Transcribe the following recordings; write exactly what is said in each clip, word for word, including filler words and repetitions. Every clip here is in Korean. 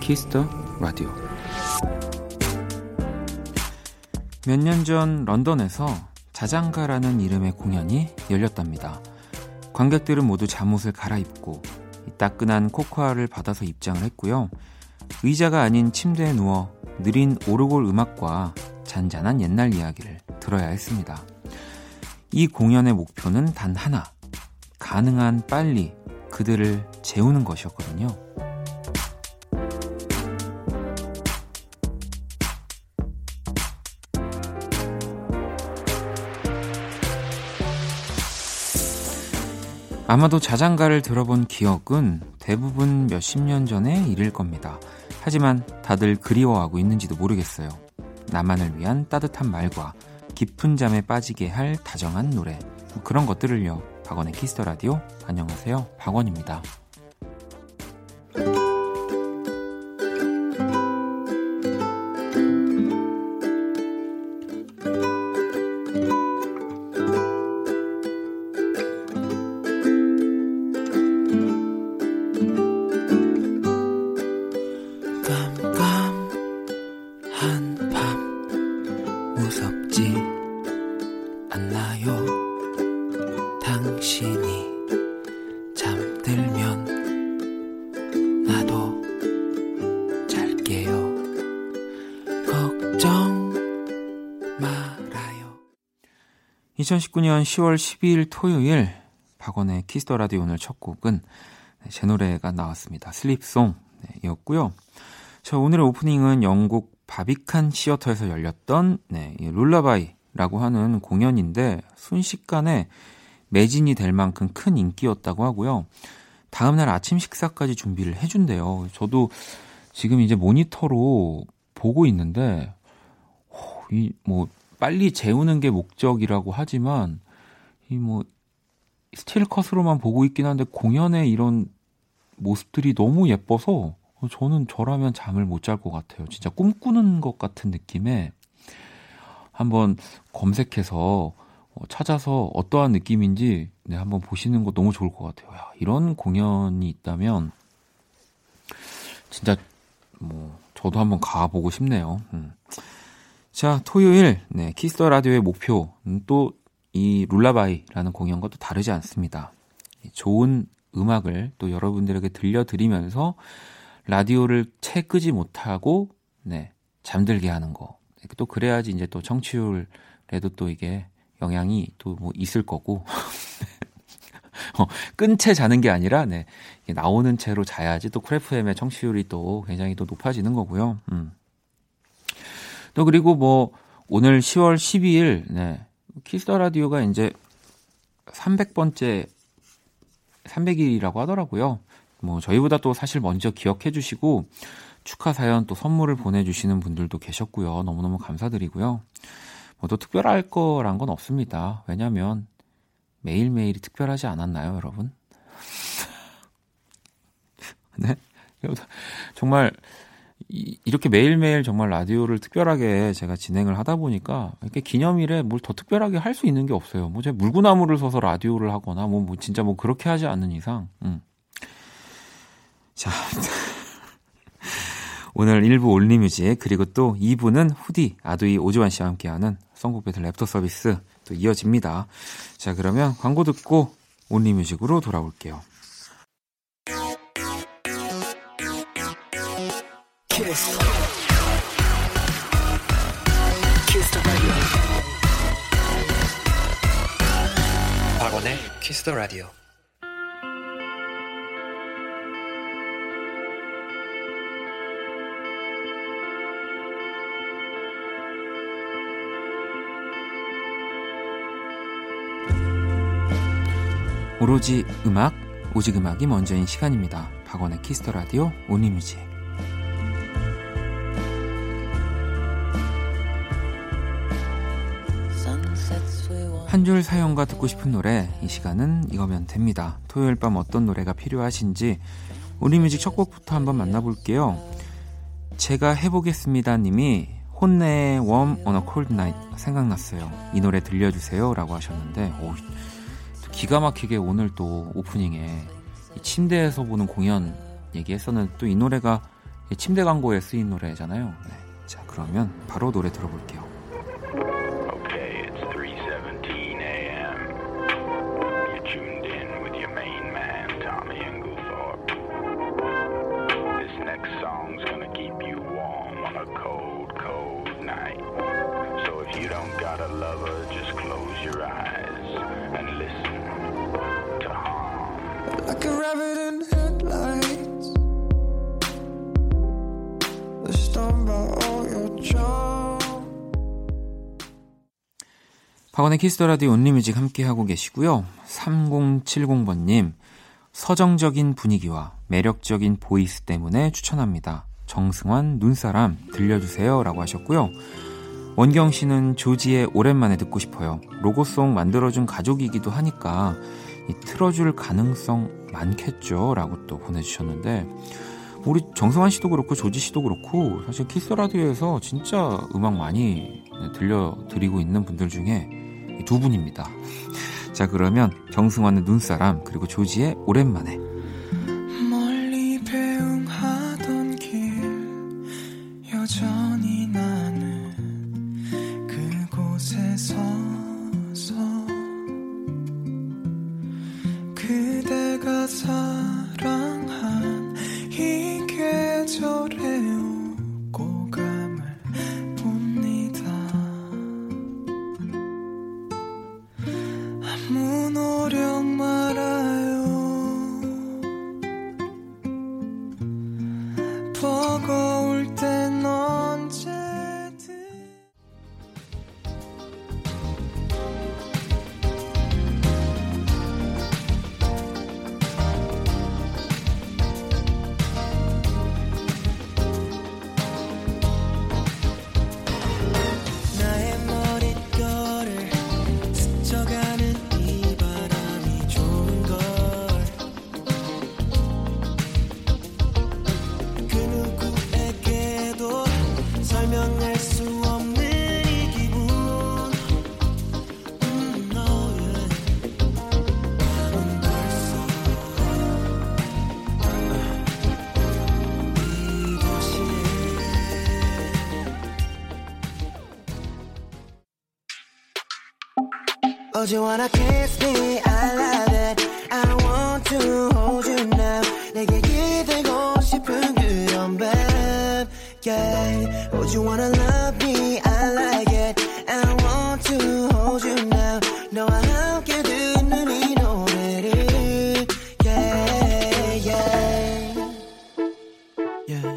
키스더라디오. 몇 년 전 런던에서 자장가라는 이름의 공연이 열렸답니다. 관객들은 모두 잠옷을 갈아입고 따끈한 코코아를 받아서 입장을 했고요. 의자가 아닌 침대에 누워 느린 오르골 음악과 잔잔한 옛날 이야기를 들어야 했습니다. 이 공연의 목표는 단 하나, 가능한 빨리 그들을 재우는 것이었거든요. 아마도 자장가를 들어본 기억은 대부분 몇십 년 전의 일일 겁니다. 하지만 다들 그리워하고 있는지도 모르겠어요. 나만을 위한 따뜻한 말과 깊은 잠에 빠지게 할 다정한 노래, 그런 것들을요. 박원의 키스더라디오, 안녕하세요, 박원입니다. 이천십구년 시월 십이일 토요일 박원의 키스더라디오 오늘 첫 곡은 제 노래가 나왔습니다. 슬립송이었고요. 저 오늘의 오프닝은 영국 바비칸 시어터에서 열렸던 네, 룰라바이라고 하는 공연인데 순식간에 매진이 될 만큼 큰 인기였다고 하고요. 다음날 아침 식사까지 준비를 해준대요. 저도 지금 이제 모니터로 보고 있는데 오, 이 뭐 빨리 재우는 게 목적이라고 하지만 이 뭐 스틸컷으로만 보고 있긴 한데 공연의 이런 모습들이 너무 예뻐서 저는 저라면 잠을 못 잘 것 같아요. 진짜 꿈꾸는 것 같은 느낌에 한번 검색해서 찾아서 어떠한 느낌인지 네, 한번 보시는 거 너무 좋을 것 같아요. 야, 이런 공연이 있다면 진짜 뭐 저도 한번 가보고 싶네요. 음. 자, 토요일 네, 키스더라디오의 목표 또 이 룰라바이라는 공연과 또 다르지 않습니다. 좋은 음악을 또 여러분들에게 들려드리면서 라디오를 채 끄지 못하고 네, 잠들게 하는 거. 또 그래야지 이제 또 청취율에도 또 이게 영향이 또 뭐 있을 거고 어, 끈 채 자는 게 아니라 네, 나오는 채로 자야지 또 쿨에프엠의 청취율이 또 굉장히 또 높아지는 거고요. 음. 또 그리고 뭐 오늘 시월 십이일 네, 키스더라디오가 이제 삼백 번째 삼백일이라고 하더라고요. 뭐 저희보다 또 사실 먼저 기억해 주시고 축하 사연 또 선물을 보내주시는 분들도 계셨고요. 너무너무 감사드리고요. 뭐 또 특별할 거란 건 없습니다. 왜냐하면 매일매일이 특별하지 않았나요, 여러분? 네? 정말 이렇게 매일매일 정말 라디오를 특별하게 제가 진행을 하다 보니까 이렇게 기념일에 뭘 더 특별하게 할 수 있는 게 없어요. 뭐 제가 물구나무를 서서 라디오를 하거나 뭐, 뭐 진짜 뭐 그렇게 하지 않는 이상. 음. 자, 오늘 일 부 온리뮤직 그리고 또 이 부는 후디, 아두이, 오주환 씨와 함께하는 선곡 배틀 랩터 서비스 또 이어집니다. 자, 그러면 광고 듣고 온리뮤직으로 돌아올게요. 키스 더 라디오. 박원의 키스 더 라디오. 오로지 음악, 오직 음악이 먼저인 시간입니다. 박원의 키스 더 라디오 온리뮤직. 한 줄 사연과 듣고 싶은 노래, 이 시간은 이거면 됩니다. 토요일 밤 어떤 노래가 필요하신지 온리뮤직 첫 곡부터 한번 만나볼게요. 제가 해보겠습니다 님이 혼내의 Warm on a Cold Night 생각났어요, 이 노래 들려주세요 라고 하셨는데 오, 기가 막히게 오늘 또 오프닝에 침대에서 보는 공연 얘기했었는데 또 이 노래가 침대 광고에 쓰인 노래잖아요. 네. 자, 그러면 바로 노래 들어볼게요. 박원의 키스더라디오 온리뮤직 함께하고 계시고요. 삼공칠공번님 서정적인 분위기와 매력적인 보이스 때문에 추천합니다. 정승환 눈사람 들려주세요 라고 하셨고요. 원경씨는 조지의 오랜만에 듣고 싶어요. 로고송 만들어준 가족이기도 하니까 이 틀어줄 가능성 많겠죠 라고 또 보내주셨는데, 우리 정승환씨도 그렇고 조지씨도 그렇고 사실 키스라디오에서 진짜 음악 많이 들려드리고 있는 분들 중에 두 분입니다. 자, 그러면 정승환의 눈사람 그리고 조지의 오랜만에. 멀리 배웅하던 길 여전히 나는 그곳에 서서 그대가 사랑한 이 계절에 오고 감을 봅니다. 아무 노력 말아요. 버거울 땐 언제든. 나의 머릿결을 스쳐가는 이 바람이 좋은 걸. 그 누구에게도 설명할 수 없는 이 기분. 음, 너의 마음은 벌써 이곳이네. Would you wanna kiss me? I love it. I want to hold you now. 내게 기대고 싶은 그런 밤. Yeah. Would you wanna love me? I like it. I want to hold you now. 너와 함께 듣는 이 노래를. Yeah, yeah, yeah.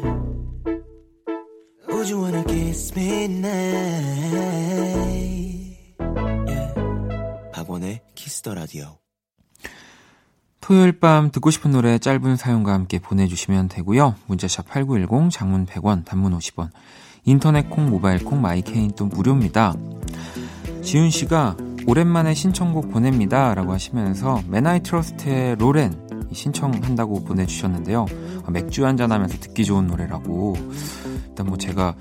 Would you wanna kiss me now? 박원의 키스더라디오. 토요일 밤 듣고 싶은 노래 짧은 사연과 함께 보내주시면 되고요. 문자샵 팔구일공, 장문 백 원, 단문 오십 원, 인터넷 콩, 모바일 콩, 마이케인 또 무료입니다. 지훈씨가 오랜만에 신청곡 보냅니다 라고 하시면서 Man I Trust의 로렌 신청한다고 보내주셨는데요. 맥주 한잔하면서 듣기 좋은 노래라고. 일단 뭐 제가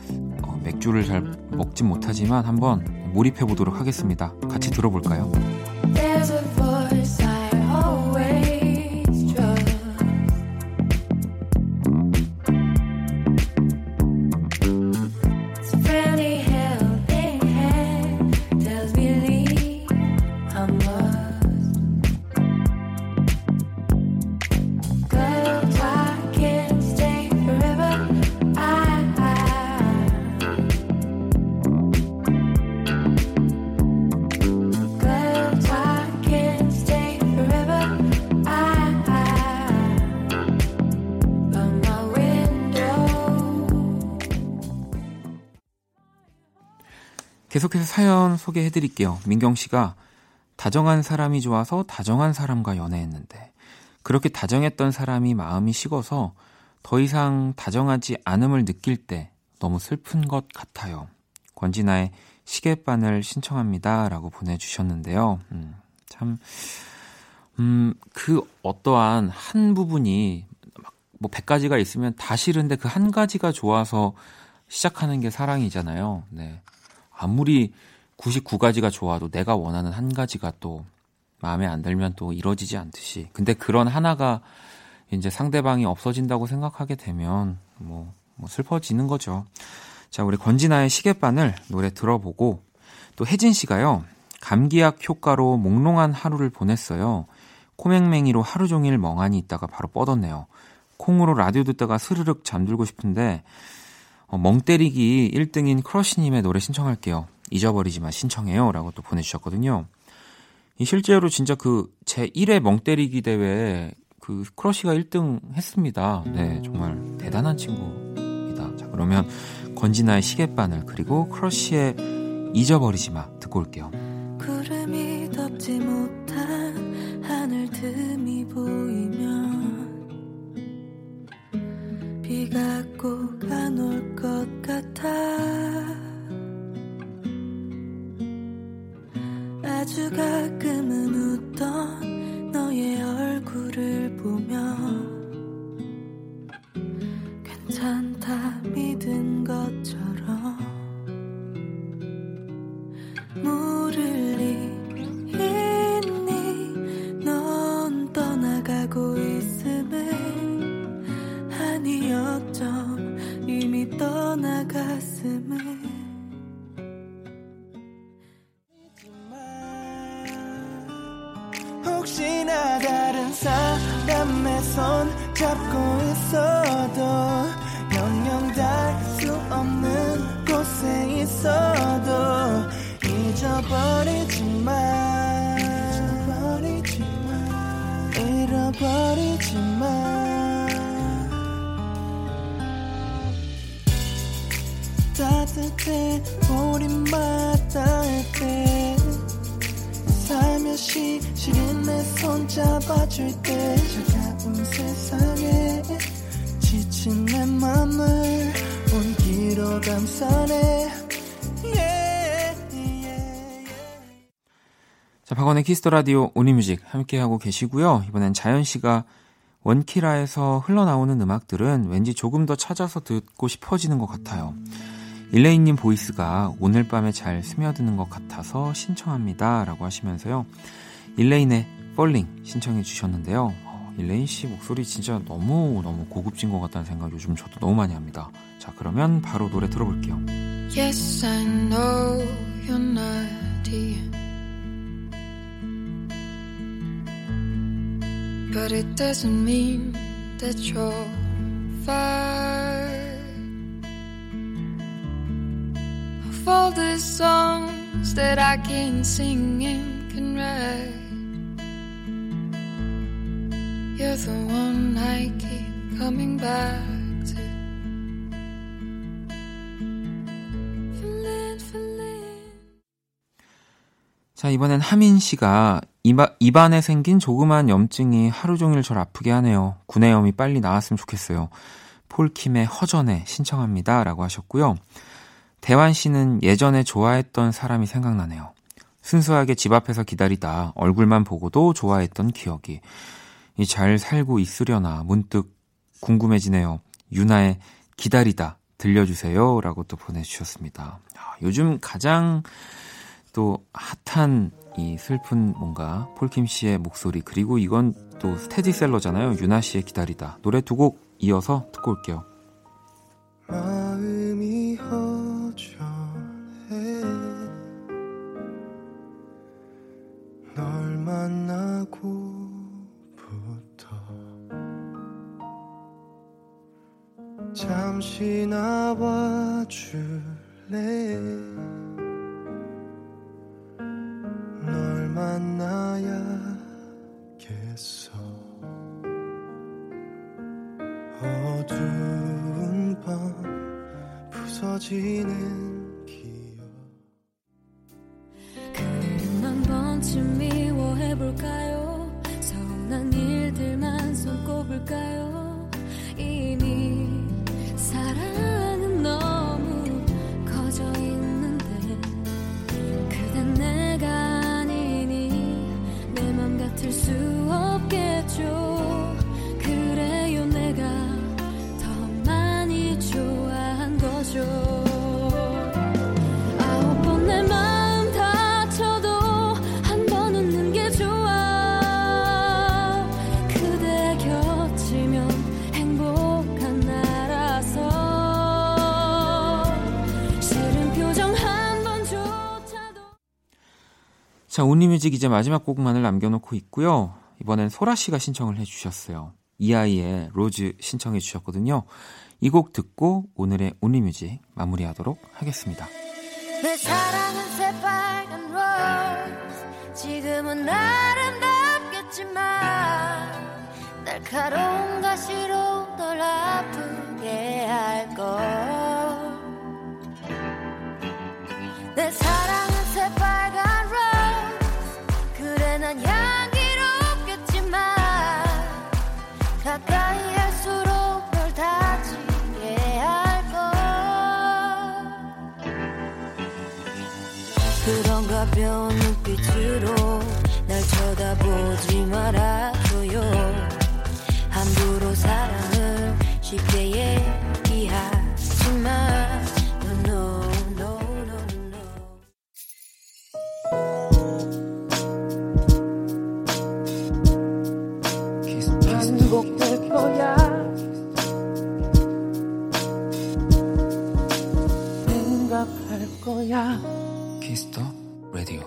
어, 맥주를 잘 먹진 못하지만 한번 몰입해보도록 하겠습니다. 같이 들어볼까요? There's a voice I always trust. It's a friendly helping hand. Tells me leave. I'm lost. Cause I can't stay forever. I, I Cause I can't stay forever. I, I By my window. 계속해서 사연 소개해드릴게요. 민경씨가 다정한 사람이 좋아서 다정한 사람과 연애했는데 그렇게 다정했던 사람이 마음이 식어서 더 이상 다정하지 않음을 느낄 때 너무 슬픈 것 같아요. 권진아의 시계바늘 신청합니다 라고 보내주셨는데요. 음, 참, 음, 그 어떠한 한 부분이 막 뭐 백 가지가 있으면 다 싫은데 그 한 가지가 좋아서 시작하는 게 사랑이잖아요. 네. 아무리 구십구 가지가 좋아도 내가 원하는 한 가지가 또 마음에 안 들면 또 이루어지지 않듯이. 근데 그런 하나가 이제 상대방이 없어진다고 생각하게 되면 뭐, 뭐 슬퍼지는 거죠. 자, 우리 권진아의 시계바늘 노래 들어보고, 또 혜진 씨가요, 감기약 효과로 몽롱한 하루를 보냈어요. 코맹맹이로 하루 종일 멍하니 있다가 바로 뻗었네요. 콩으로 라디오 듣다가 스르륵 잠들고 싶은데 어, 멍때리기 일 등인 크러쉬님의 노래 신청할게요. 잊어버리지 마 신청해요. 라고 또 보내주셨거든요. 이 실제로 진짜 그 제일 회 멍때리기 대회에 그 크러쉬가 일 등 했습니다. 네, 정말 대단한 친구입니다. 자, 그러면 권진아의 시계바늘 그리고 크러쉬의 잊어버리지 마 듣고 올게요. 구름이 덮지 못한 하늘 틈이 보이면 비가 꼭 안 올 것 같아. 아주 가끔은 웃던 너의 얼굴을 보며 괜찮다 믿은 것처럼 물을 잊니 넌 떠나가고 있음을 아니 어쩜 이미 떠나갔음을. 혹시나 다른 사람의 손 잡고 있어도 영영 닿을 수 없는 곳에 있어도 잊어버리지 마, 잊어버리지 마, 잃어버리지 마. 따뜻해 우린 마다할 때 살며시 시린 내 손 잡아줄 때 차가운 세상에 지친 내 맘을 온기로 감싸네. 자, 박원의 키스더라디오 온에뮤직 함께하고 계시고요. 이번엔 자연씨가 원키라에서 흘러나오는 음악들은 왠지 조금 더 찾아서 듣고 싶어지는 것 같아요. 일레인님 보이스가 오늘 밤에 잘 스며드는 것 같아서 신청합니다. 라고 하시면서요. 일레인의 Falling 신청해 주셨는데요. 어, 일레인씨 목소리 진짜 너무너무 고급진 것 같다는 생각 요즘 저도 너무 많이 합니다. 자, 그러면 바로 노래 들어볼게요. Yes, I know you're not the end. But it doesn't mean that you're fired. Of all the songs that I can sing and can write, you're the one I keep coming back to. Feeling, feeling. 자, 이번엔 하민 씨가 이마, 입안에 생긴 조그만 염증이 하루 종일 절 아프게 하네요. 구내염이 빨리 나았으면 좋겠어요. 폴킴의 허전에 신청합니다. 라고 하셨고요. 대환 씨는 예전에 좋아했던 사람이 생각나네요. 순수하게 집 앞에서 기다리다 얼굴만 보고도 좋아했던 기억이 잘 살고 있으려나 문득 궁금해지네요. 유나의 기다리다 들려주세요. 라고 또 보내주셨습니다. 요즘 가장 또 핫한 이 슬픈 뭔가 폴킴 씨의 목소리, 그리고 이건 또 스테디셀러잖아요. 유나 씨의 기다리다 노래 두 곡 이어서 듣고 올게요. 마음이 허전해 널 만나고부터 잠시 나와줄래 널 만나야겠어 어두운 밤 부서지는 기억. 그는 한 번쯤 미워해볼까요? 서운한 일들만 손꼽을까요? 이미 사랑은 너무 커져있는데 그댄 내가 들 수 없겠죠. 그래요 내가 더 많이 좋아한 거죠. 아홉 번 내 마음 다쳐도 한 번 웃는 게 좋아. 자, 온리뮤직 이제 마지막 곡만을 남겨놓고 있고요. 이번엔 소라씨가 신청을 해주셨어요. 이 아이의 로즈 신청해 주셨거든요. 이 곡 듣고 오늘의 온리뮤직 마무리하도록 하겠습니다. 내 사랑은 새빨간 로즈, 지금은 아름답겠지만 날카로운 가시로 널 아프게 할걸. 내 사랑은 새빨간 로즈, 그래 난 향기롭겠지만 가까이 할수록 널 다치게 할걸. 그런 가벼운 눈빛으로 날 쳐다보지 말아줘요. 함부로 사랑을 쉽게 얘기하지 마. No, no, no, no, no. 행복될 거야. 생각할 거야. 키스더 라디오.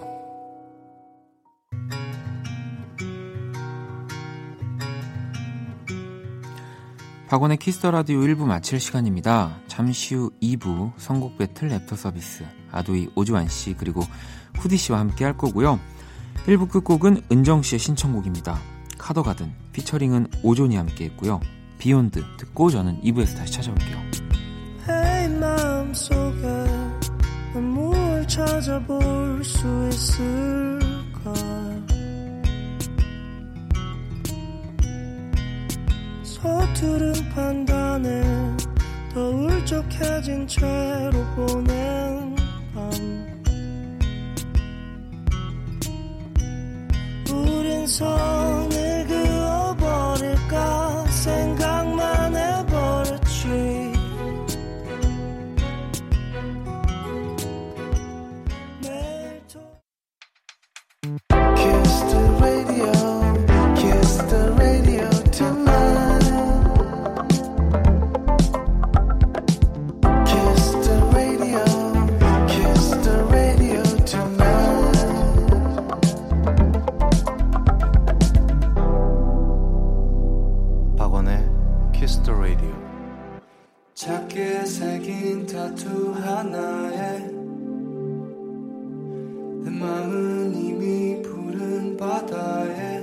박원의 키스더라디오 일 부 마칠 시간입니다. 잠시 후 이 부 선곡 배틀 랩터 서비스 아도이 오주환씨 그리고 후디씨와 함께 할 거고요. 일 부 끝곡은 은정씨의 신청곡입니다. 카더가든 피처링은 오존이 함께 했고요. 비욘드 듣고 저는 이 부에서 다시 찾아올게요. 내 마음속에 뭘 찾아볼 수 있을까. 서투른 판단에 더 울적해진 채로 보낸 밤, 우린 선을 그어버릴까 생각만 해버렸지. 매일 또 Kiss the radio, Kiss the radio tonight. 작게 새긴 타투 하나에 내 마음은 이미 푸른 바다에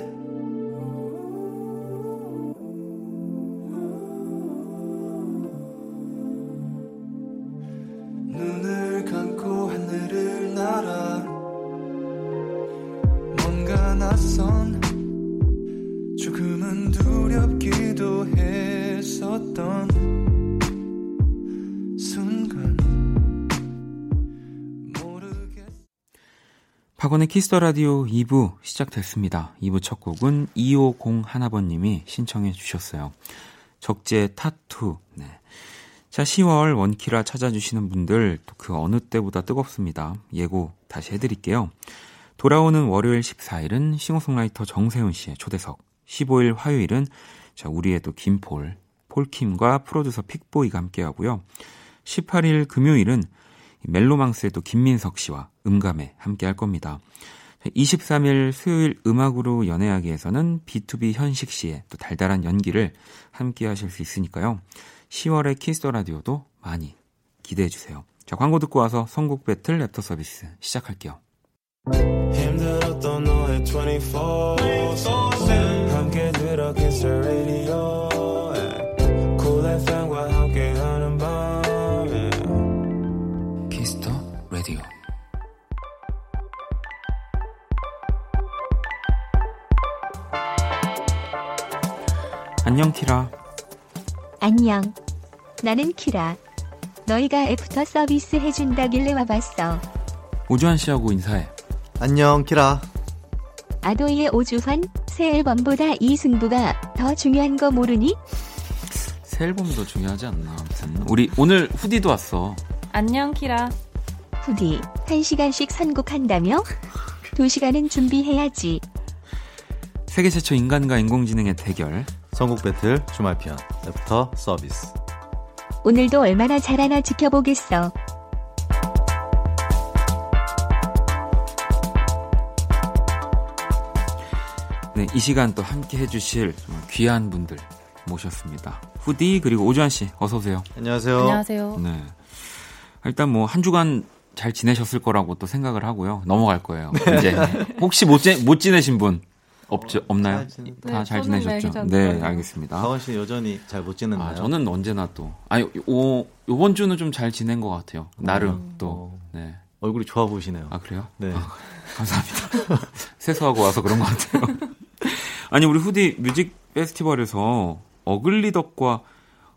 눈을 감고 하늘을 날아 뭔가 낯선 조금은 두렵기도 했었던 박원의 키스더라디오 이 부 시작됐습니다. 이 부 첫 곡은 이오공일 번님이 신청해 주셨어요. 적재 타투. 네. 자, 시월 원키라 찾아주시는 분들 또 그 어느 때보다 뜨겁습니다. 예고 다시 해드릴게요. 돌아오는 월요일 십사일은 싱어송라이터 정세훈 씨의 초대석, 십오일 화요일은 자, 우리의 또 김폴, 폴킴과 프로듀서 픽보이가 함께하고요. 십팔일 금요일은 멜로망스의 또 김민석 씨와 음감에 함께 할 겁니다. 이십삼일 수요일 음악으로 연애하기에서는 비투비 현식 씨의 또 달달한 연기를 함께 하실 수 있으니까요. 시월의 키스더 라디오도 많이 기대해 주세요. 자, 광고 듣고 와서 선곡 배틀 랩터 서비스 시작할게요. 힘들었던 너의 이십사 시간 함께 들어 키스 라디오 쿨 에프엠과 함께 하는 밤 라디오. 안녕 키라. 안녕. 나는 키라. 너희가 애프터 서비스 해준다길래 와봤어. 오주환 씨하고 인사해. 안녕 키라. 아도이의 오주환 새 앨범보다 이 승부가 더 중요한 거 모르니? 새 앨범도 중요하지 않나. 아무튼 우리 오늘 후디도 왔어. 안녕 키라. 후디, 한 시간씩 선곡한다며? 두 시간은 준비해야지. 세계 최초 인간과 인공지능의 대결, 선곡 배틀 주말편 애프터 서비스. 오늘도 얼마나 잘하나 지켜보겠어. 네, 이 시간 또 함께 해주실 귀한 분들 모셨습니다. 후디 그리고 오주환 씨 어서 오세요. 안녕하세요. 안녕하세요. 네. 일단 뭐 한 주간 잘 지내셨을 거라고 또 생각을 하고요. 넘어갈 거예요. 이제 혹시 못, 지, 못 지내신 분 없죠? 어, 없나요? 다 잘 네, 지내셨죠? 네, 알겠습니다. 박원 씨 여전히 잘 못 지내나요? 아, 저는 언제나 또 아니 오 이번 주는 좀 잘 지낸 것 같아요. 나름 음. 또 네. 얼굴이 좋아 보이시네요. 아 그래요? 네. 아, 감사합니다. 세수하고 와서 그런 것 같아요. 아니 우리 후디 뮤직 페스티벌에서 어글리덕과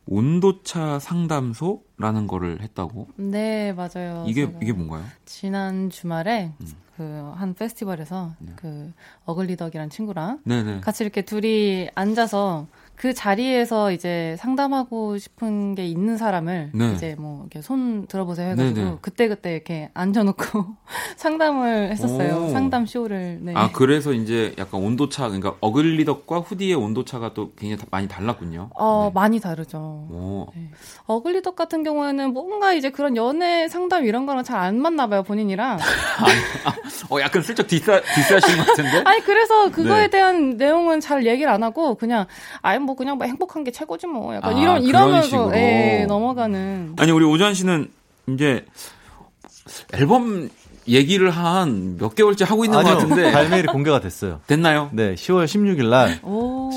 온도차 상담소라는 거를 했다고? 네, 맞아요. 이게 이게 뭔가요? 지난 주말에 음. 그 한 페스티벌에서 네. 그 어글리덕이라는 친구랑 네네. 같이 이렇게 둘이 앉아서 그 자리에서 이제 상담하고 싶은 게 있는 사람을 네. 이제 뭐 이렇게 손 들어보세요 해가지고 그때 그때 이렇게 앉혀놓고 상담을 했었어요. 오. 상담 쇼를. 네. 아 그래서 이제 약간 온도차 그러니까 어글리덕과 후디의 온도차가 또 굉장히 많이 달랐군요. 어 네. 많이 다르죠. 네. 어글리덕 같은 경우에는 뭔가 이제 그런 연애 상담 이런 거랑 잘 안 맞나 봐요 본인이랑. 아, 아, 어 약간 슬쩍 디스 디스하신 것 같은데. 아니 그래서 그거에 네. 대한 내용은 잘 얘기를 안 하고 그냥 아예 뭐 그냥 뭐 행복한 게 최고지 뭐 약간 아, 이런 이러면서 예, 넘어가는. 아니 우리 오주환 씨는 이제 앨범 얘기를 한 몇 개월째 하고 있는 아니요, 것 같은데 발매일이 공개가 됐어요. 됐나요? 네, 시월 십육일 날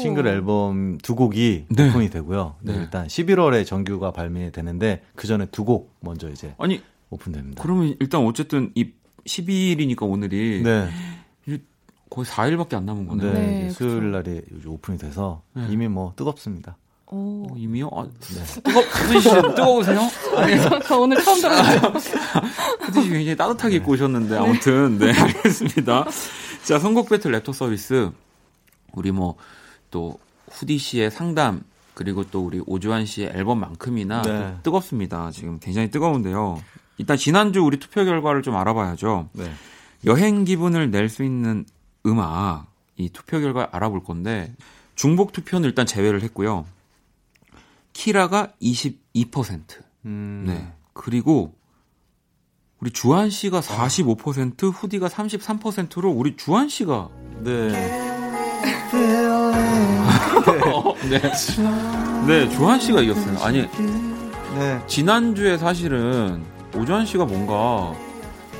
싱글 앨범 두 곡이 네. 오픈이 되고요. 네, 네. 일단 십일월에 정규가 발매되는데 그 전에 두 곡 먼저 이제 아니 오픈됩니다. 그러면 일단 어쨌든 이 십이일이니까 오늘이. 네. 거의 사일밖에 안 남은 거네요. 네, 네 수요일 날에 오픈이 돼서 네. 이미 뭐 뜨겁습니다. 오, 이미요? 아, 네. 뜨거, 후디 씨 뜨거우세요? 아니, 저 오늘 처음 들어봤어요. 후디 씨 굉장히 따뜻하게 네. 입고 오셨는데, 아무튼, 네, 알겠습니다. 자, 선곡 배틀 랩터 서비스. 우리 뭐, 또, 후디 씨의 상담, 그리고 또 우리 오주환 씨의 앨범만큼이나 네. 뜨겁습니다. 지금 굉장히 뜨거운데요. 일단 지난주 우리 투표 결과를 좀 알아봐야죠. 네. 여행 기분을 낼 수 있는 음악, 이 투표 결과 알아볼 건데 중복 투표는 일단 제외를 했고요. 키라가 이십이 퍼센트 음. 네. 그리고 우리 주한 씨가 사십오 퍼센트 후디가 삼십삼 퍼센트로 우리 주한 씨가 네. 네. 네, 주한 씨가 이겼어요. 아니, 네. 지난주에 사실은 오주환 씨가 뭔가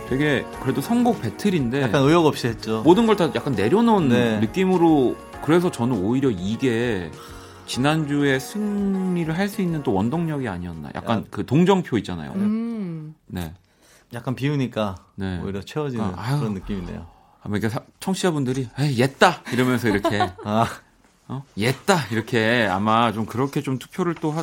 되게 그래도 선곡 배틀인데 약간 의욕 없이 했죠. 모든 걸 다 약간 내려놓은 네. 느낌으로. 그래서 저는 오히려 이게 지난주에 승리를 할 수 있는 또 원동력이 아니었나. 약간 야. 그 동정표 있잖아요. 음. 네. 약간 비우니까 네. 오히려 채워지는 아, 아유, 그런 느낌이네요. 아마 이렇게 사, 청취자분들이 에이, 옛다 이러면서 이렇게 아. 어? 옛다 이렇게 아마 좀 그렇게 좀 투표를 또 하,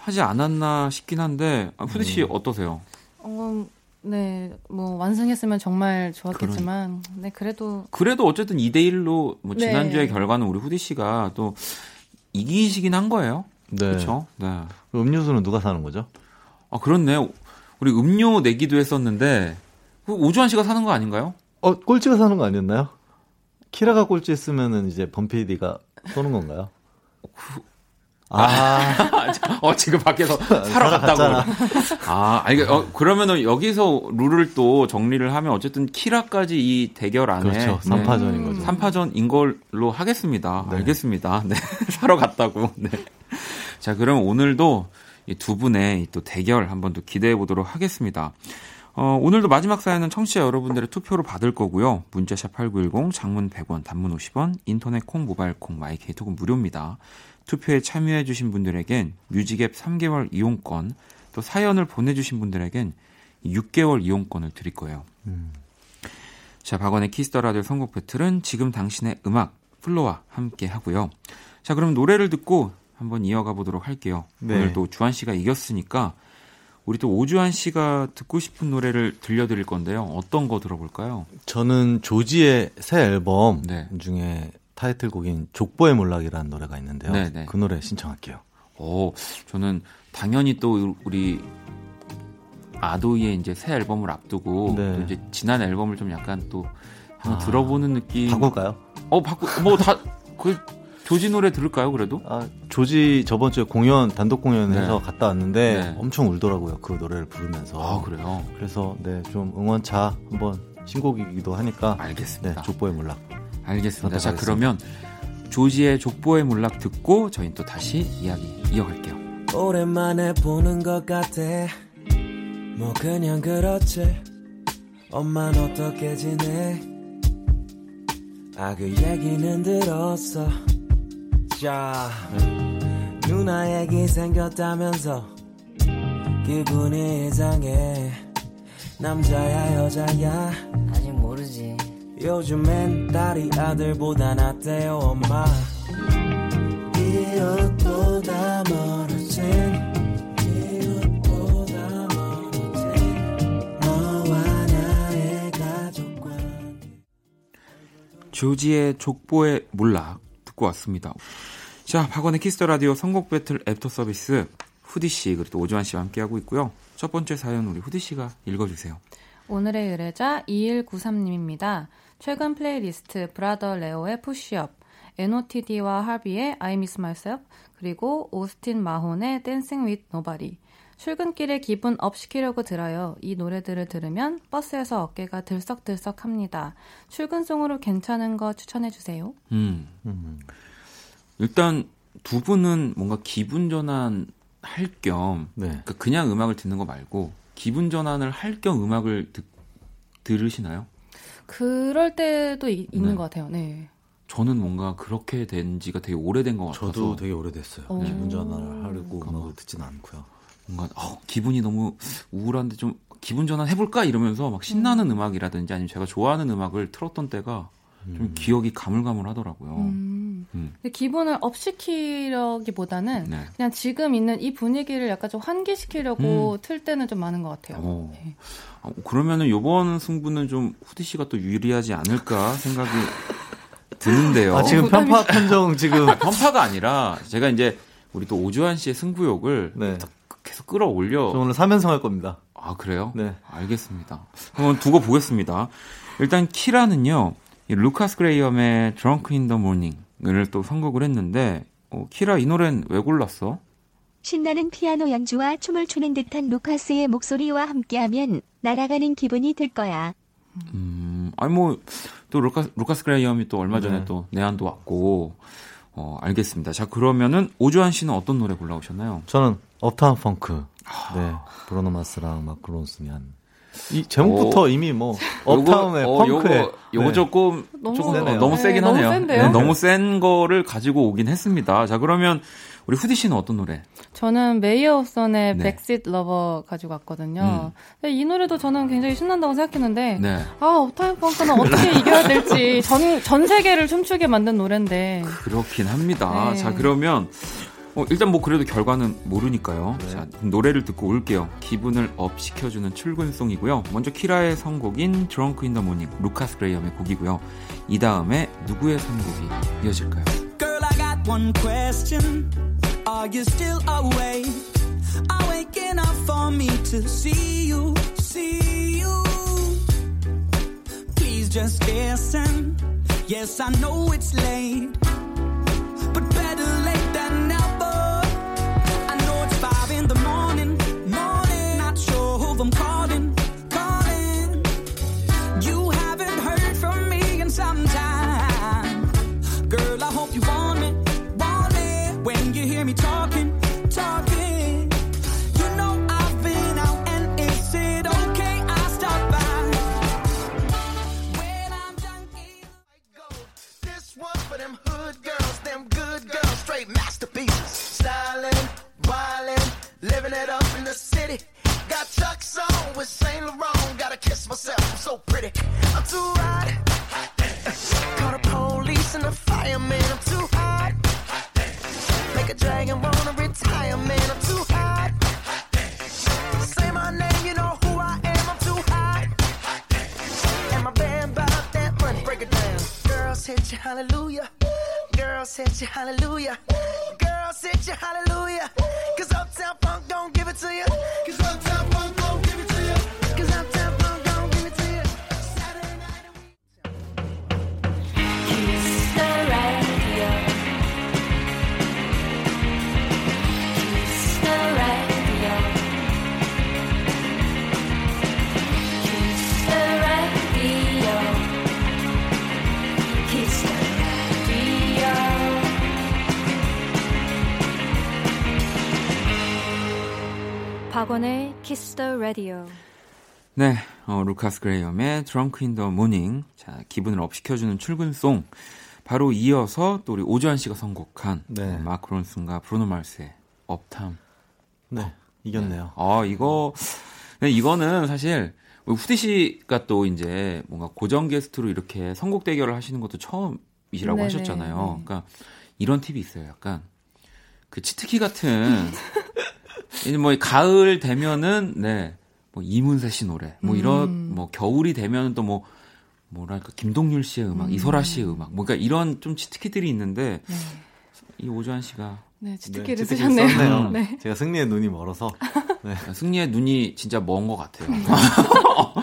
하지 않았나 싶긴 한데 아, 후디 씨 음. 어떠세요? 어... 네, 뭐 완승했으면 정말 좋았겠지만, 그러니. 네 그래도 그래도 어쨌든 이 대 일로 뭐 지난주의 네. 결과는 우리 후디 씨가 또 이기시긴 한 거예요. 네, 그렇죠. 네. 음료수는 누가 사는 거죠? 아 그렇네. 우리 음료 내기도 했었는데 오주환 씨가 사는 거 아닌가요? 어, 꼴찌가 사는 거 아니었나요? 키라가 꼴찌했으면은 이제 범피디가 쏘는 건가요? 그... 아, 어 지금 밖에서 사러 갔다고. 아, 아니 어, 그러면은 여기서 룰을 또 정리를 하면 어쨌든 키라까지 이 대결 안에 그렇죠. 삼 파전인 네. 거죠. 삼 파전인 걸로 하겠습니다. 네. 알겠습니다. 네, 사러 갔다고. 네. 자, 그럼 오늘도 이 두 분의 또 대결 한번 또 기대해 보도록 하겠습니다. 어, 오늘도 마지막 사연은 청취자 여러분들의 투표로 받을 거고요. 문자샵 팔구일공, 장문 백 원, 단문 오십 원, 인터넷 콩, 모바일 콩, 마이 케이톡은 무료입니다. 투표에 참여해주신 분들에겐 뮤직앱 삼 개월 이용권, 또 사연을 보내주신 분들에겐 육 개월 이용권을 드릴 거예요. 음. 자, 박원의 키스더라디오 선곡 배틀은 지금 당신의 음악, 플로와 함께 하고요. 자, 그럼 노래를 듣고 한번 이어가 보도록 할게요. 네. 오늘 또 주한 씨가 이겼으니까 우리 또 오주환 씨가 듣고 싶은 노래를 들려드릴 건데요. 어떤 거 들어볼까요? 저는 조지의 새 앨범 네. 중에 타이틀곡인 족보의 몰락이라는 노래가 있는데요. 네네. 그 노래 신청할게요. 오, 저는 당연히 또 우리 아도이의 이제 새 앨범을 앞두고 네. 또 이제 지난 앨범을 좀 약간 또 한번 아, 들어보는 느낌. 바꿀까요? 어, 바꾸 뭐 다 그 조지 노래 들을까요? 그래도? 아, 조지 저번 주에 공연 단독 공연에서 네. 갔다 왔는데 네. 엄청 울더라고요. 그 노래를 부르면서. 아, 그래요? 그래서 네, 좀 응원차 한번 신곡이기도 하니까. 알겠습니다. 네, 족보의 몰락. 알겠습니다. 자, 그러면 조지의 족보의 몰락 듣고 저희는 또 다시 이야기 이어갈게요. 오랜만에 보는 것 같아. 뭐 그냥 그렇지. 엄마는 어떻게 지내? 아, 그 얘기는 들었어. 자, 누나 얘기 생겼다면서 기분이 이상해. 남자야 여자야 아직 모르지. 요즘엔 딸이 아들보다 낫대요 엄마. 이웃보다 멀어진 이웃보다 멀어진 너와 나의 가족과. 조지의 족보의 몰락 듣고 왔습니다. 자, 박원의 키스더라디오 선곡 배틀 애프터 서비스, 후디씨 그리고 또 오주환씨와 함께하고 있고요. 첫 번째 사연 우리 후디씨가 읽어주세요. 오늘의 의뢰자 이일구삼님입니다. 최근 플레이리스트 브라더 레오의 푸쉬업, 엔오티디와 하비의 I Miss Myself, 그리고 오스틴 마혼의 댄싱 with Nobody. 출근길에 기분 업 시키려고 들어요. 이 노래들을 들으면 버스에서 어깨가 들썩들썩합니다. 출근송으로 괜찮은 거 추천해주세요. 음. 음. 일단 두 분은 뭔가 기분 전환 할 겸, 네. 그러니까 그냥 음악을 듣는 거 말고 기분 전환을 할 겸 음악을 듣, 들으시나요? 그럴 때도 이, 있는 네. 것 같아요. 네. 저는 뭔가 그렇게 된 지가 되게 오래된 것 같아서. 저도 되게 오래됐어요. 네. 기분 전환을 하려고 그러니까 음악을 듣진 않고요. 뭔가 어, 기분이 너무 우울한데 좀 기분 전환 해볼까 이러면서 막 신나는 음. 음악이라든지 아니면 제가 좋아하는 음악을 틀었던 때가 좀 음. 기억이 가물가물하더라고요. 음. 음. 근데 기분을 업시키려기보다는 네. 그냥 지금 있는 이 분위기를 약간 좀 환기시키려고 음. 틀 때는 좀 많은 것 같아요. 어. 네. 아, 그러면은 이번 승부는 좀 후디 씨가 또 유리하지 않을까 생각이 드는데요. 아, 지금 편파 판정 지금 편파가 아니라 제가 이제 우리 또 오주환 씨의 승부욕을 네. 계속 끌어올려. 저 오늘 삼 연승 할 겁니다. 아, 그래요? 네. 알겠습니다. 한번 두고 보겠습니다. 일단 키라는요. 루카스 그레이엄의 Drunk in the Morning을 또 선곡을 했는데, 어, 키라 이 노래는 왜 골랐어? 신나는 피아노 연주와 춤을 추는 듯한 루카스의 목소리와 함께하면 날아가는 기분이 들 거야. 음, 아니 뭐 또 루카스, 루카스 그레이엄이 또 얼마 전에 네. 또 내한도 왔고, 어, 알겠습니다. 자, 그러면은 오주환 씨는 어떤 노래 골라오셨나요? 저는 업타운 펑크. 아. 네, 브루노 마스랑 마크 론슨이한. 이 제목부터 오, 이미 뭐 업타운의 어, 펑크에 요거, 요거 네. 조금 너무, 조금 어, 너무 세긴 네, 하네요. 너무, 네, 너무 센 거를 가지고 오긴 했습니다. 자, 그러면 우리 후디 씨는 어떤 노래? 저는 메이어 옵선의 네. 백시트 러버 가지고 왔거든요. 음. 이 노래도 저는 굉장히 신난다고 생각했는데 네. 아, 업타운 펑크는 어떻게 이겨야 될지 전, 전 세계를 춤추게 만든 노래인데 그렇긴 합니다. 네. 자, 그러면 어, 일단 뭐 그래도 결과는 모르니까요. 네. 자, 노래를 듣고 올게요. 기분을 업 시켜주는 출근송이고요. 먼저 키라의 선곡인 Drunk in the Morning, 루카스 그레이엄의 곡이고요. 이 다음에 누구의 선곡이 이어질까요? Girl, I got one question. Are you still awake? I'm waking up for me to see you, see you. Please just listen. Yes, I know it's late. But better late than never. I know it's five in the morning, morning. Not sure who I'm calling, calling. You haven't heard from me in some time. Girl, I hope you want me, want me. When you hear me talking, talking. You know I've been out and is it okay I stop by? When I'm done, I go. This one for them hood girls. Masterpieces, styling, wilding, living it up in the city. Got Chuck's on with Saint Laurent. Gotta kiss myself, I'm so pretty. I'm too hot. Hot damn. Call the police and the fireman. I'm too hot. Hot damn. Make a dragon wanna retire, man. I'm too hot. Hot damn. Say my name, you know who I am. I'm too hot. Hot damn. And my band bought that money. Break it down. Girls hit you, hallelujah. Girls hit you, hallelujah. Girls hit you, hallelujah. Cause Uptown Funk don't give it to you. Cause Uptown Funk don't give it to you. Cause Uptown Funk don't give it to you. Saturday night and we kiss the radio. Kiss the radio. Kiss the radio. Kiss 박원의 키스더라디오. 네, 어, 루카스 그레이엄의 Drunk in the Morning. 자, 기분을 업 시켜주는 출근송. 바로 이어서 또 우리 오주환 씨가 선곡한 네. 어, 마크 론슨과 브루노 마스의 업타운. 네, 어, 이겼네요. 네. 아, 이거 네, 이거는 사실 후디 씨가 또 이제 뭔가 고정 게스트로 이렇게 선곡 대결을 하시는 것도 처음이시라고 네네. 하셨잖아요. 그러니까 이런 팁이 있어요. 약간 그 치트키 같은 이제 뭐 가을 되면은 네 뭐 이문세 씨 노래 뭐 이런 음. 뭐 겨울이 되면은 또 뭐 뭐랄까 김동률 씨의 음악, 음. 이소라 씨의 음악 뭐 그러니까 이런 좀 치트키들이 있는데 네. 이 오주환 씨가 네, 치트키를 네, 쓰셨네요. 네. 제가 승리의 눈이 멀어서. 네. 승리의 눈이 진짜 먼 것 같아요.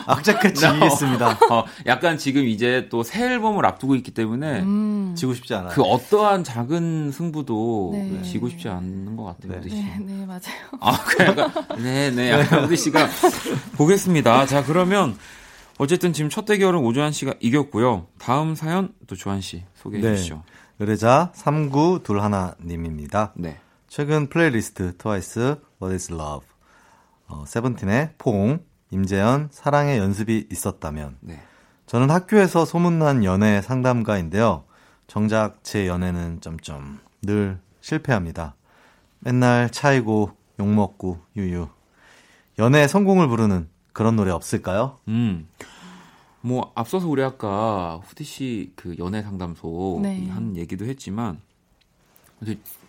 악착같이 이기겠습니다. 어, 약간 지금 이제 또 새 앨범을 앞두고 있기 때문에. 음. 지고 싶지 않아요. 그 어떠한 작은 승부도 네. 지고 싶지 않는 것 같아요. 네, 씨. 네, 네, 맞아요. 아, 그래. 약간, 네, 네. 약간 우리 씨가 보겠습니다. 자, 그러면 어쨌든 지금 첫 대결은 오주환 씨가 이겼고요. 다음 사연 또 조한 씨 소개해 네. 주시죠. 의뢰자 삼구이일 님입니다. 네. 최근 플레이리스트 트와이스 What is Love, 어, 세븐틴의 포옹, 임재현 사랑의 연습이 있었다면 네. 저는 학교에서 소문난 연애 상담가인데요. 정작 제 연애는 점점 늘 실패합니다. 맨날 차이고 욕먹고 유유. 연애 성공을 부르는 그런 노래 없을까요? 음. 뭐 앞서서 우리 아까 후디 씨 그 연애 상담소 네. 한 얘기도 했지만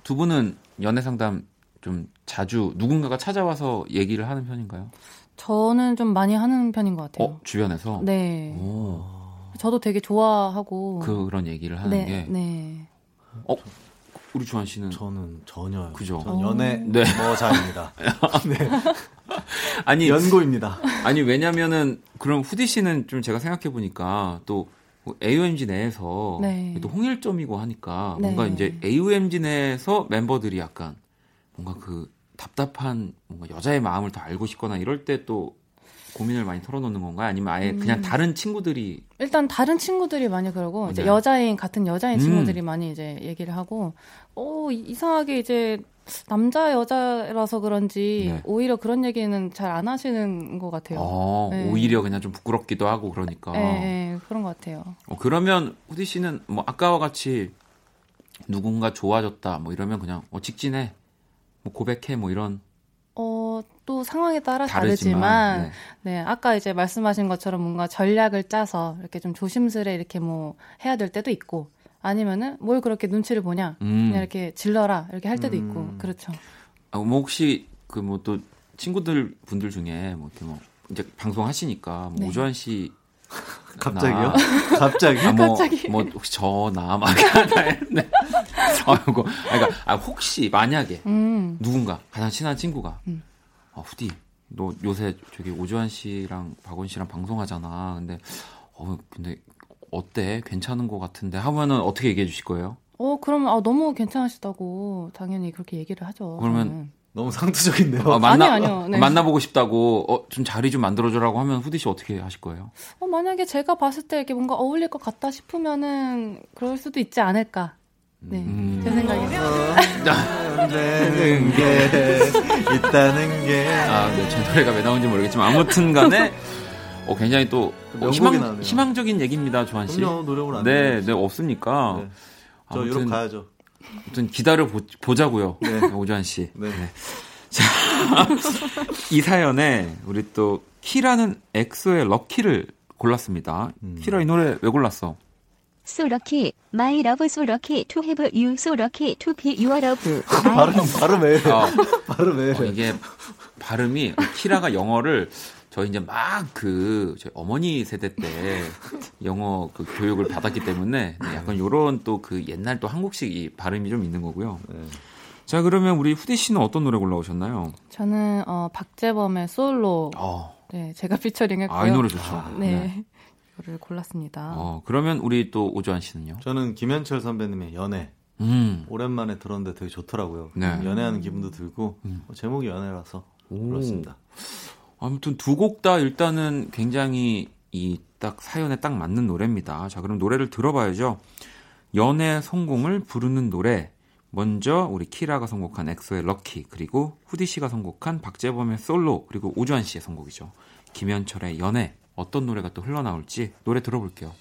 두 분은 연애 상담 좀 자주 누군가가 찾아와서 얘기를 하는 편인가요? 저는 좀 많이 하는 편인 것 같아요. 어? 주변에서? 네. 오. 저도 되게 좋아하고 그런 얘기를 하는 네, 게. 네. 어? 우리 주한 씨는? 저는 전혀요. 그죠? 전 연애 네. 머자입니다. 네. 아니 연고입니다. 아니 왜냐면은 그럼 후디 씨는 좀 제가 생각해 보니까 또 에이오엠지 내에서 네. 또 홍일점이고 하니까 네. 뭔가 이제 에이오엠지 내에서 멤버들이 약간 뭔가 그 답답한 뭔가 여자의 마음을 더 알고 싶거나 이럴 때 또 고민을 많이 털어놓는 건가요? 아니면 아예 음. 그냥 다른 친구들이 일단 다른 친구들이 많이 그러고 네. 이제 여자인 같은 여자인 음. 친구들이 많이 이제 얘기를 하고 어 이상하게 이제 남자 여자라서 그런지 네. 오히려 그런 얘기는 잘 안 하시는 것 같아요. 아, 네. 오히려 그냥 좀 부끄럽기도 하고 그러니까. 네, 그런 것 같아요. 어, 그러면 후디 씨는 뭐 아까와 같이 누군가 좋아졌다 뭐 이러면 그냥 어, 직진해, 뭐 고백해 뭐 이런. 어, 또 상황에 따라 다르지만, 다르지만 네. 네, 아까 이제 말씀하신 것처럼 뭔가 전략을 짜서 이렇게 좀 조심스레 이렇게 뭐 해야 될 때도 있고. 아니면은 뭘 그렇게 눈치를 보냐, 음. 그냥 이렇게 질러라 이렇게 할 때도 음. 있고 그렇죠. 아, 뭐 혹시 그 뭐 또 친구들 분들 중에 뭐 이렇게 뭐 이제 방송 하시니까 뭐 네. 오주환 씨 갑자기요? 갑자기? 아, 뭐, 갑자기? 뭐 혹시 저나 막 네. 아이고, 그러니까 아, 혹시 만약에 음. 누군가 가장 친한 친구가 음. 아, 후디, 너 요새 저기 오주환 씨랑 박원 씨랑 방송하잖아. 근데 어 근데 어때? 괜찮은 것 같은데 하면은 어떻게 얘기해 주실 거예요? 어, 그러면 아, 너무 괜찮으시다고 당연히 그렇게 얘기를 하죠. 그러면 저는. 너무 상투적인데요. 아, 만나, 아니, 아니요. 네. 만나보고 싶다고 어, 좀 자리 좀 만들어주라고 하면 후디 씨 어떻게 하실 거예요? 어, 만약에 제가 봤을 때 이렇게 뭔가 어울릴 것 같다 싶으면은 그럴 수도 있지 않을까. 네, 음. 제 생각에는. 되는 게 있다는 게. 아, 네, 제 노래가 왜 나온지 모르겠지만 아무튼간에. 어, 굉장히 또 어, 희망, 희망적인 얘기입니다, 조한 씨. 그럼요, 노력을 안 네, 네, 없으니까. 네. 저 아무튼, 유럽 가야죠. 아무튼 기다려 보, 보자고요, 네. 오주환 씨. 네. 네. 자, 이 사연에 우리 또 키라는 엑소의 럭키를 골랐습니다. 음. 키라 이 노래 왜 골랐어? So lucky, my love so lucky to have you, so lucky to be your love. 발음, 발음해. 어, 발음해. 어, 이게 발음이 키라가 영어를 저희 이제 막 그 저희 어머니 세대 때 영어 그 교육을 받았기 때문에 약간 요런 또 그 옛날 또 한국식 이 발음이 좀 있는 거고요. 네. 자, 그러면 우리 후디 씨는 어떤 노래 골라오셨나요? 저는 어, 박재범의 솔로. 어. 네, 제가 피처링했고요. 아, 이 노래 좋죠. 아, 네. 네. 이거를 골랐습니다. 어, 그러면 우리 또 오주환 씨는요? 저는 김현철 선배님의 연애. 음. 오랜만에 들었는데 되게 좋더라고요. 네. 연애하는 기분도 들고 음. 제목이 연애라서 골랐습니다. 아무튼 두 곡 다 일단은 굉장히 이 딱 사연에 딱 맞는 노래입니다. 자, 그럼 노래를 들어봐야죠. 연애 성공을 부르는 노래, 먼저 우리 키라가 선곡한 엑소의 럭키, 그리고 후디 씨가 선곡한 박재범의 솔로, 그리고 오주환 씨의 선곡이죠. 김현철의 연애, 어떤 노래가 또 흘러나올지 노래 들어볼게요.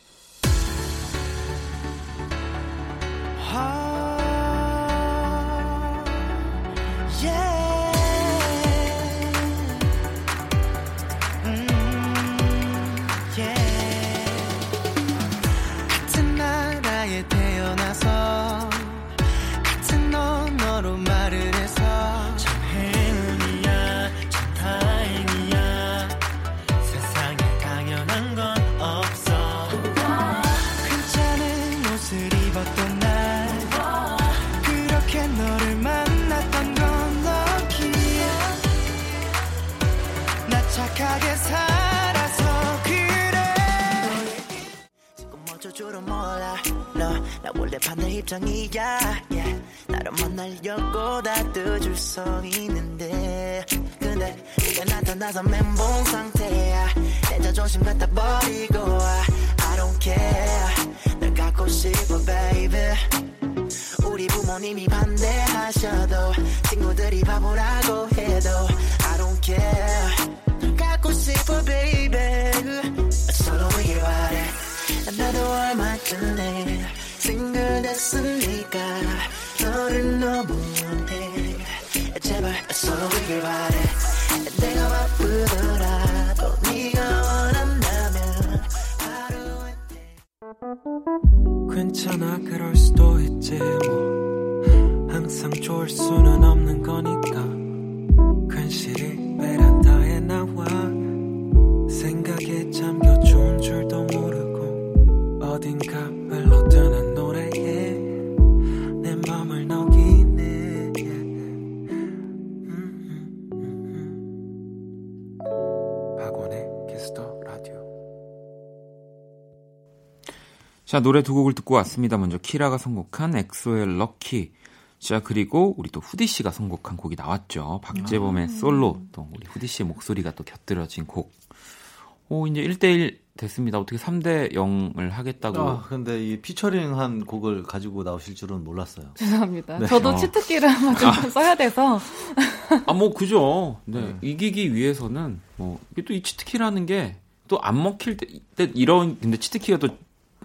괜찮아, 그럴 수도 있지 뭐. 항상 좋을 수는 없는 거니까. 괜시리 베란다에 나와 생각에 잠겨 좋은 줄도 모르고 어딘가 흘러드는 노래에 내 맘을 녹이네. 음, 음, 음. 박원의 키스더 라디오. 자, 노래 두 곡을 듣고 왔습니다. 먼저 키라가 선곡한 엑소의 럭키, 자 그리고 우리 또 후디 씨가 선곡한 곡이 나왔죠. 박재범의 솔로, 또 우리 후디 씨의 목소리가 또 곁들여진 곡. 오, 이제 일 대일 됐습니다. 어떻게 삼 대 영을 하겠다고. 아, 근데 이 피처링한 곡을 가지고 나오실 줄은 몰랐어요. 죄송합니다. 네. 저도 어. 치트키를 한번 좀 아. 써야 돼서. 아, 뭐 그죠. 네. 네. 이기기 위해서는 뭐 이게 또 이 치트키라는 게 또 안 먹힐 때 이런, 근데 치트키가 또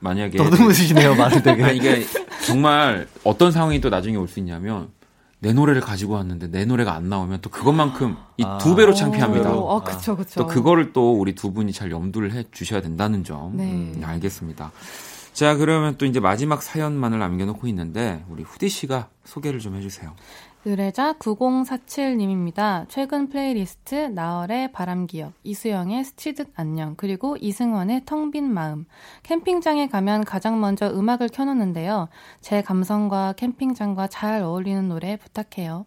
만약에 더듬으시네요, 말을 되게. 아, 이게 정말 어떤 상황이 또 나중에 올 수 있냐면 내 노래를 가지고 왔는데 내 노래가 안 나오면 또 그것만큼 이 두 배로 아, 창피합니다. 오, 아, 그쵸, 그쵸. 또 그거를 또 우리 두 분이 잘 염두를 해 주셔야 된다는 점. 네. 음, 알겠습니다. 자, 그러면 또 이제 마지막 사연만을 남겨놓고 있는데 우리 후디 씨가 소개를 좀 해주세요. 의뢰자 구공사칠님입니다. 최근 플레이리스트 나얼의 바람기억, 이수영의 스치듯 안녕, 그리고 이승원의 텅빈 마음. 캠핑장에 가면 가장 먼저 음악을 켜놓는데요. 제 감성과 캠핑장과 잘 어울리는 노래 부탁해요.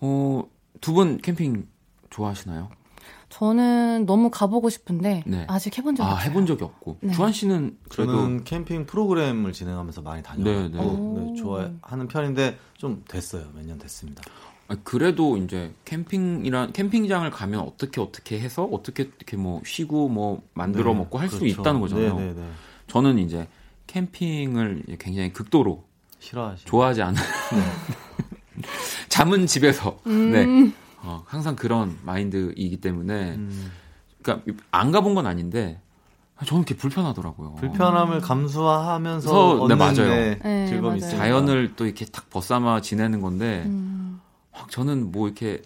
어, 두 분 캠핑 좋아하시나요? 저는 너무 가보고 싶은데 네. 아직 해본 적이 아, 없어요. 해본 적이 없고. 네. 주한 씨는 그래도 저는 캠핑 프로그램을 진행하면서 많이 다녀요. 네, 좋아하는 편인데 좀 됐어요. 몇 년 됐습니다. 아, 그래도 이제 캠핑이란 캠핑장을 가면 어떻게 어떻게 해서 어떻게 이렇게 뭐 쉬고 뭐 만들어 네, 먹고 할 수 그렇죠. 있다는 거잖아요. 네, 네, 네. 저는 이제 캠핑을 굉장히 극도로 싫어하시 좋아하지 않아요. 네. 잠은 집에서. 음. 네. 어, 항상 그런 마인드이기 때문에 음. 그러니까 안 가본 건 아닌데 저는 이렇게 불편하더라고요. 불편함을 감수하면서 그래서, 얻는 네, 맞아요. 네, 즐거움이 있어요. 자연을 또 이렇게 딱 벗삼아 지내는 건데 음. 막 저는 뭐 이렇게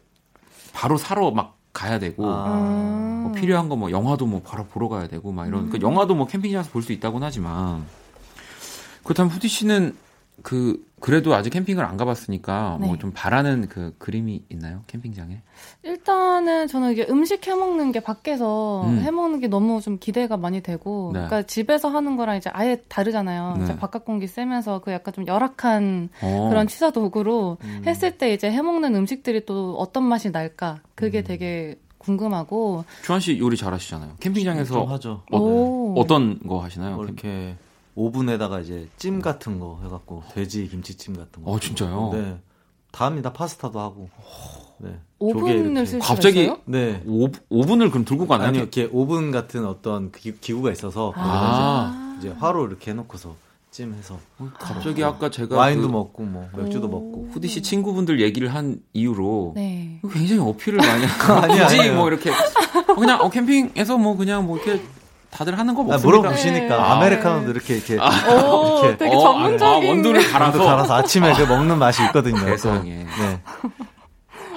바로 사러 막 가야 되고 아. 뭐 필요한 거 뭐 영화도 뭐 바로 보러 가야 되고 막 이런 음. 그러니까 영화도 뭐 캠핑장에서 볼 수 있다고는 하지만 그렇다면 후디 씨는 그 그래도 아직 캠핑을 안 가봤으니까 네. 뭐 좀 바라는 그 그림이 있나요? 캠핑장에? 일단은 저는 이게 음식 해먹는 게 밖에서 음. 해먹는 게 너무 좀 기대가 많이 되고 네. 그러니까 집에서 하는 거랑 이제 아예 다르잖아요. 네. 이제 바깥 공기 쐬면서 그 약간 좀 열악한 어. 그런 취사 도구로 음. 했을 때 이제 해먹는 음식들이 또 어떤 맛이 날까 그게 음. 되게 궁금하고. 주한 씨 요리 잘하시잖아요. 캠핑장에서 하죠. 어, 어떤 거 하시나요? 뭐 이렇게 오븐에다가 이제 찜 같은 거 해갖고 돼지 김치찜 같은 거. 어, 진짜요? 네. 다 합니다. 파스타도 하고. 네. 오븐을 쓸 수 있어요? 갑자기? 네. 오, 오븐을 그럼 들고 가나요? 아니요. 이렇게 오븐 같은 어떤 기구가 있어서 아~ 이제, 이제 화로 이렇게 해놓고서 쯤 해서 갑자기 아까 제가 와인도 그 먹고 뭐 맥주도 먹고 후디 씨 친구분들 얘기를 한 이유로 네. 굉장히 어필을 많이 하고 굳이 뭐 이렇게 그냥 어, 캠핑에서 뭐 그냥 뭐 이렇게 다들 하는 거 먹습니다. 물어보시니까 네. 아메리카노도 이렇게 이렇게, 아, 오, 이렇게. 되게 전문적인 아, 원두를 갈아서 갈아서 아침에 그 먹는 맛이 있거든요. 세상에. 네.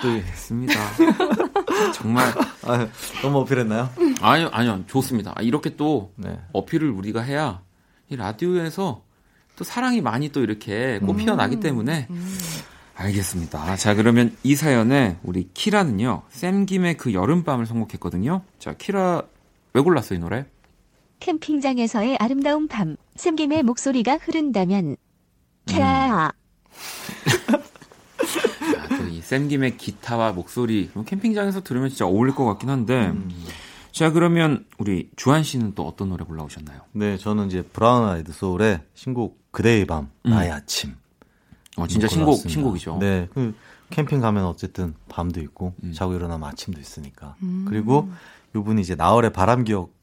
또 있습니다. 정말 아, 너무 어필했나요? 아니요, 아니요, 좋습니다. 이렇게 또 네. 어필을 우리가 해야 이 라디오에서 또 사랑이 많이 또 이렇게 꽃 피어나기 음. 때문에 음. 알겠습니다. 자, 그러면 이 사연에 우리 키라는요 샘김의 그 여름밤을 선곡했거든요. 자, 키라 왜 골랐어요 이 노래? 캠핑장에서의 아름다운 밤, 샘김의 목소리가 흐른다면 캬. 음. 샘김의 기타와 목소리 캠핑장에서 들으면 진짜 어울릴 것 같긴 한데 음. 자, 그러면 우리 주한 씨는 또 어떤 노래 골라오셨나요? 네, 저는 이제 브라운 아이드 소울의 신곡 그대의 밤, 음. 나의 아침. 어, 진짜 신곡, 신곡이죠. 네, 그 캠핑 가면 어쨌든 밤도 있고 음. 자고 일어나면 아침도 있으니까. 음. 그리고 이분이 이제 나월의 바람 기억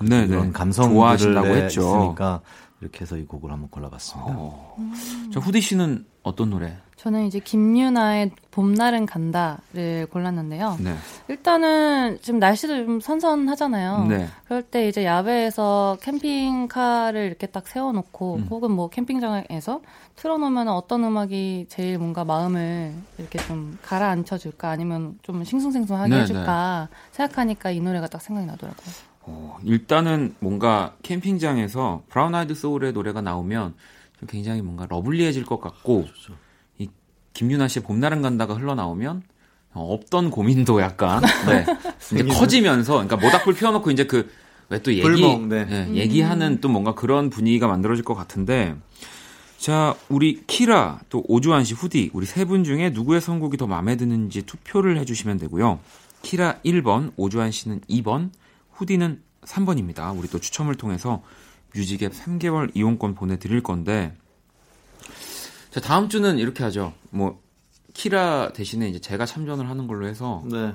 네네. 그런 감성들을 좋아하신다고 했죠. 있으니까 이렇게 해서 이 곡을 한번 골라봤습니다. 음. 자, 후디 씨는 어떤 노래? 저는 이제 김유나의 봄날은 간다를 골랐는데요. 네. 일단은 지금 날씨도 좀 선선하잖아요. 네. 그럴 때 이제 야외에서 캠핑카를 이렇게 딱 세워놓고 음. 혹은 뭐 캠핑장에서 틀어놓으면 어떤 음악이 제일 뭔가 마음을 이렇게 좀 가라앉혀줄까 아니면 좀 싱숭생숭하게 네, 해줄까 네. 생각하니까 이 노래가 딱 생각이 나더라고요. 어, 일단은 뭔가 캠핑장에서 브라운 아이드 소울의 노래가 나오면 좀 굉장히 뭔가 러블리해질 것 같고 이 김유나 씨의 봄날은 간다가 흘러나오면 없던 고민도 약간 네. 이제 커지면서 그러니까 모닥불 피워놓고 이제 그 왜 또 얘기 불멍, 네. 예, 얘기하는 또 뭔가 그런 분위기가 만들어질 것 같은데 자 우리 키라 또 오주환 씨 후디 우리 세 분 중에 누구의 선곡이 더 마음에 드는지 투표를 해주시면 되고요. 키라 일 번, 오주환 씨는 이 번, 후디는 삼 번입니다. 우리 또 추첨을 통해서 뮤직앱 삼 개월 이용권 보내드릴 건데 자 다음 주는 이렇게 하죠. 뭐 키라 대신에 이제 제가 참전을 하는 걸로 해서 네.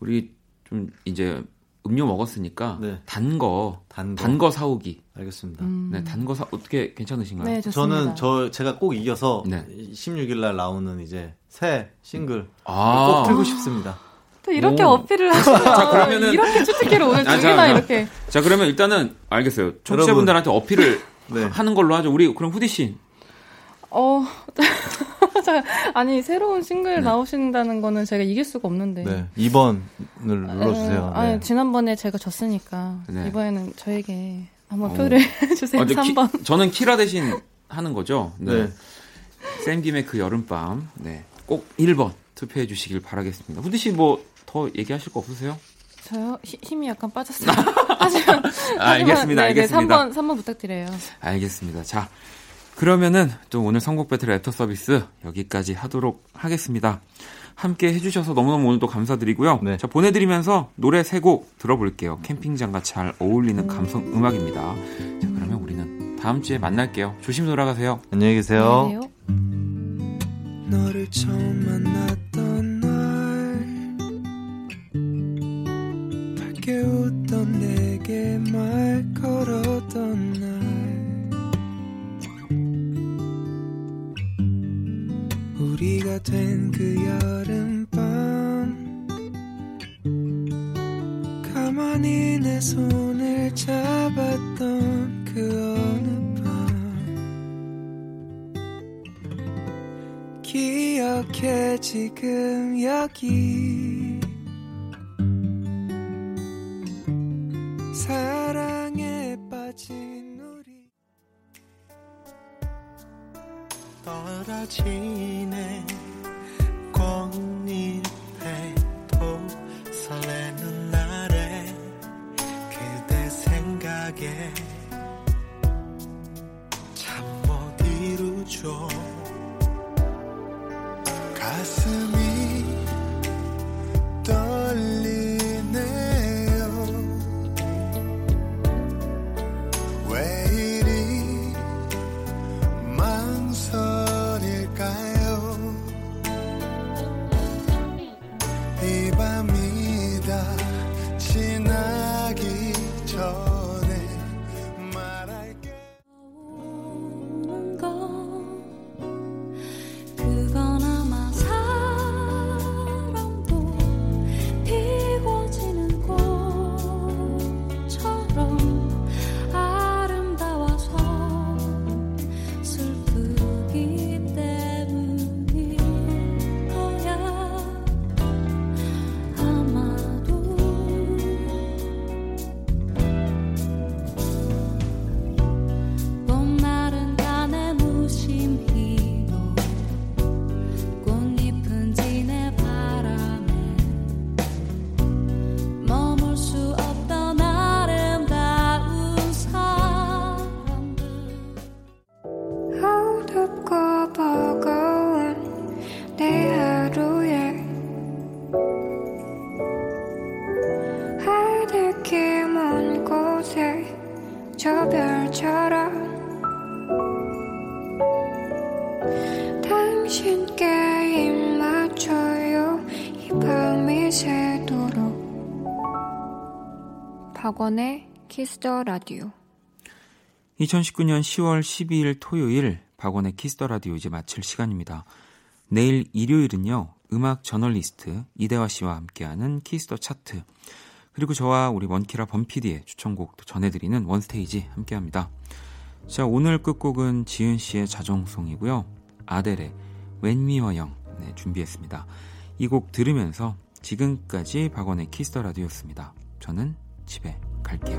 우리 좀 이제 음료 먹었으니까 네. 단 거, 단 거, 단 거 사오기. 알겠습니다. 음. 네, 단 거 사 어떻게 괜찮으신가요? 네, 좋습니다. 저는 저 제가 꼭 이겨서 네. 십육 일 날 나오는 이제 새 싱글 아. 꼭 들고 싶습니다. 또 이렇게 오. 어필을 하시면 자, 그러면은 이렇게 추측기를 오늘 두 개나 이렇게. 자, 그러면 일단은 알겠어요. 청취자분들한테 어필을 네. 하는 걸로 하죠. 우리 그럼 후디 씨. 어, 아니 새로운 싱글 네. 나오신다는 거는 제가 이길 수가 없는데. 네, 이 번을 눌러주세요. 아, 네. 지난번에 제가 졌으니까 네. 이번에는 저에게 한번 표를 주세요. 아, 삼 번. 키, 저는 키라 대신 하는 거죠. 네. 네. 샘김의 그 여름밤. 네, 꼭 일 번 투표해 주시길 바라겠습니다. 후디 씨 뭐 더 얘기하실 거 없으세요? 저요? 히, 힘이 약간 빠졌어요. 하지만, 하지만 알겠습니다. 네, 알겠습니다. 네, 삼 번, 삼 번 부탁드려요. 알겠습니다. 자, 그러면은 또 오늘 선곡 배틀 애프터 서비스 여기까지 하도록 하겠습니다. 함께 해주셔서 너무너무 오늘도 감사드리고요. 네. 자, 보내드리면서 노래 세 곡 들어볼게요. 캠핑장과 잘 어울리는 감성 음악입니다. 자, 그러면 우리는 다음 주에 만날게요. 조심히 돌아가세요. 안녕히 계세요. 안녕히 계세요. 너를 처음 만났던 날 밝게 웃던 내게 말 걸었던 날 우리가 된 그 여름밤 가만히 내 손을 잡았던 그 어느 기억해 지금 여기 사랑에 빠진 우리 떨어지네 꽃잎에 또 설레는 날에 그대 생각에 잠 못 이루죠 가슴이 떨리네요. 왜 이리 망설일까요? 이 밤이 다 지나기 전에 말할게. 박원의 키스더라디오. 이천십구년 시월 십이일 토요일 박원의 키스더라디오 이제 마칠 시간입니다. 내일 일요일은요, 음악 저널리스트 이대화 씨와 함께하는 키스더 차트, 그리고 저와 우리 원키라 범피디의 추천곡도 전해드리는 원스테이지 함께합니다. 자, 오늘 끝곡은 지은 씨의 자정송이고요, 아델의 When We Were Young 네, 준비했습니다. 이 곡 들으면서 지금까지 박원의 키스더라디오였습니다. 저는 집에 갈게요.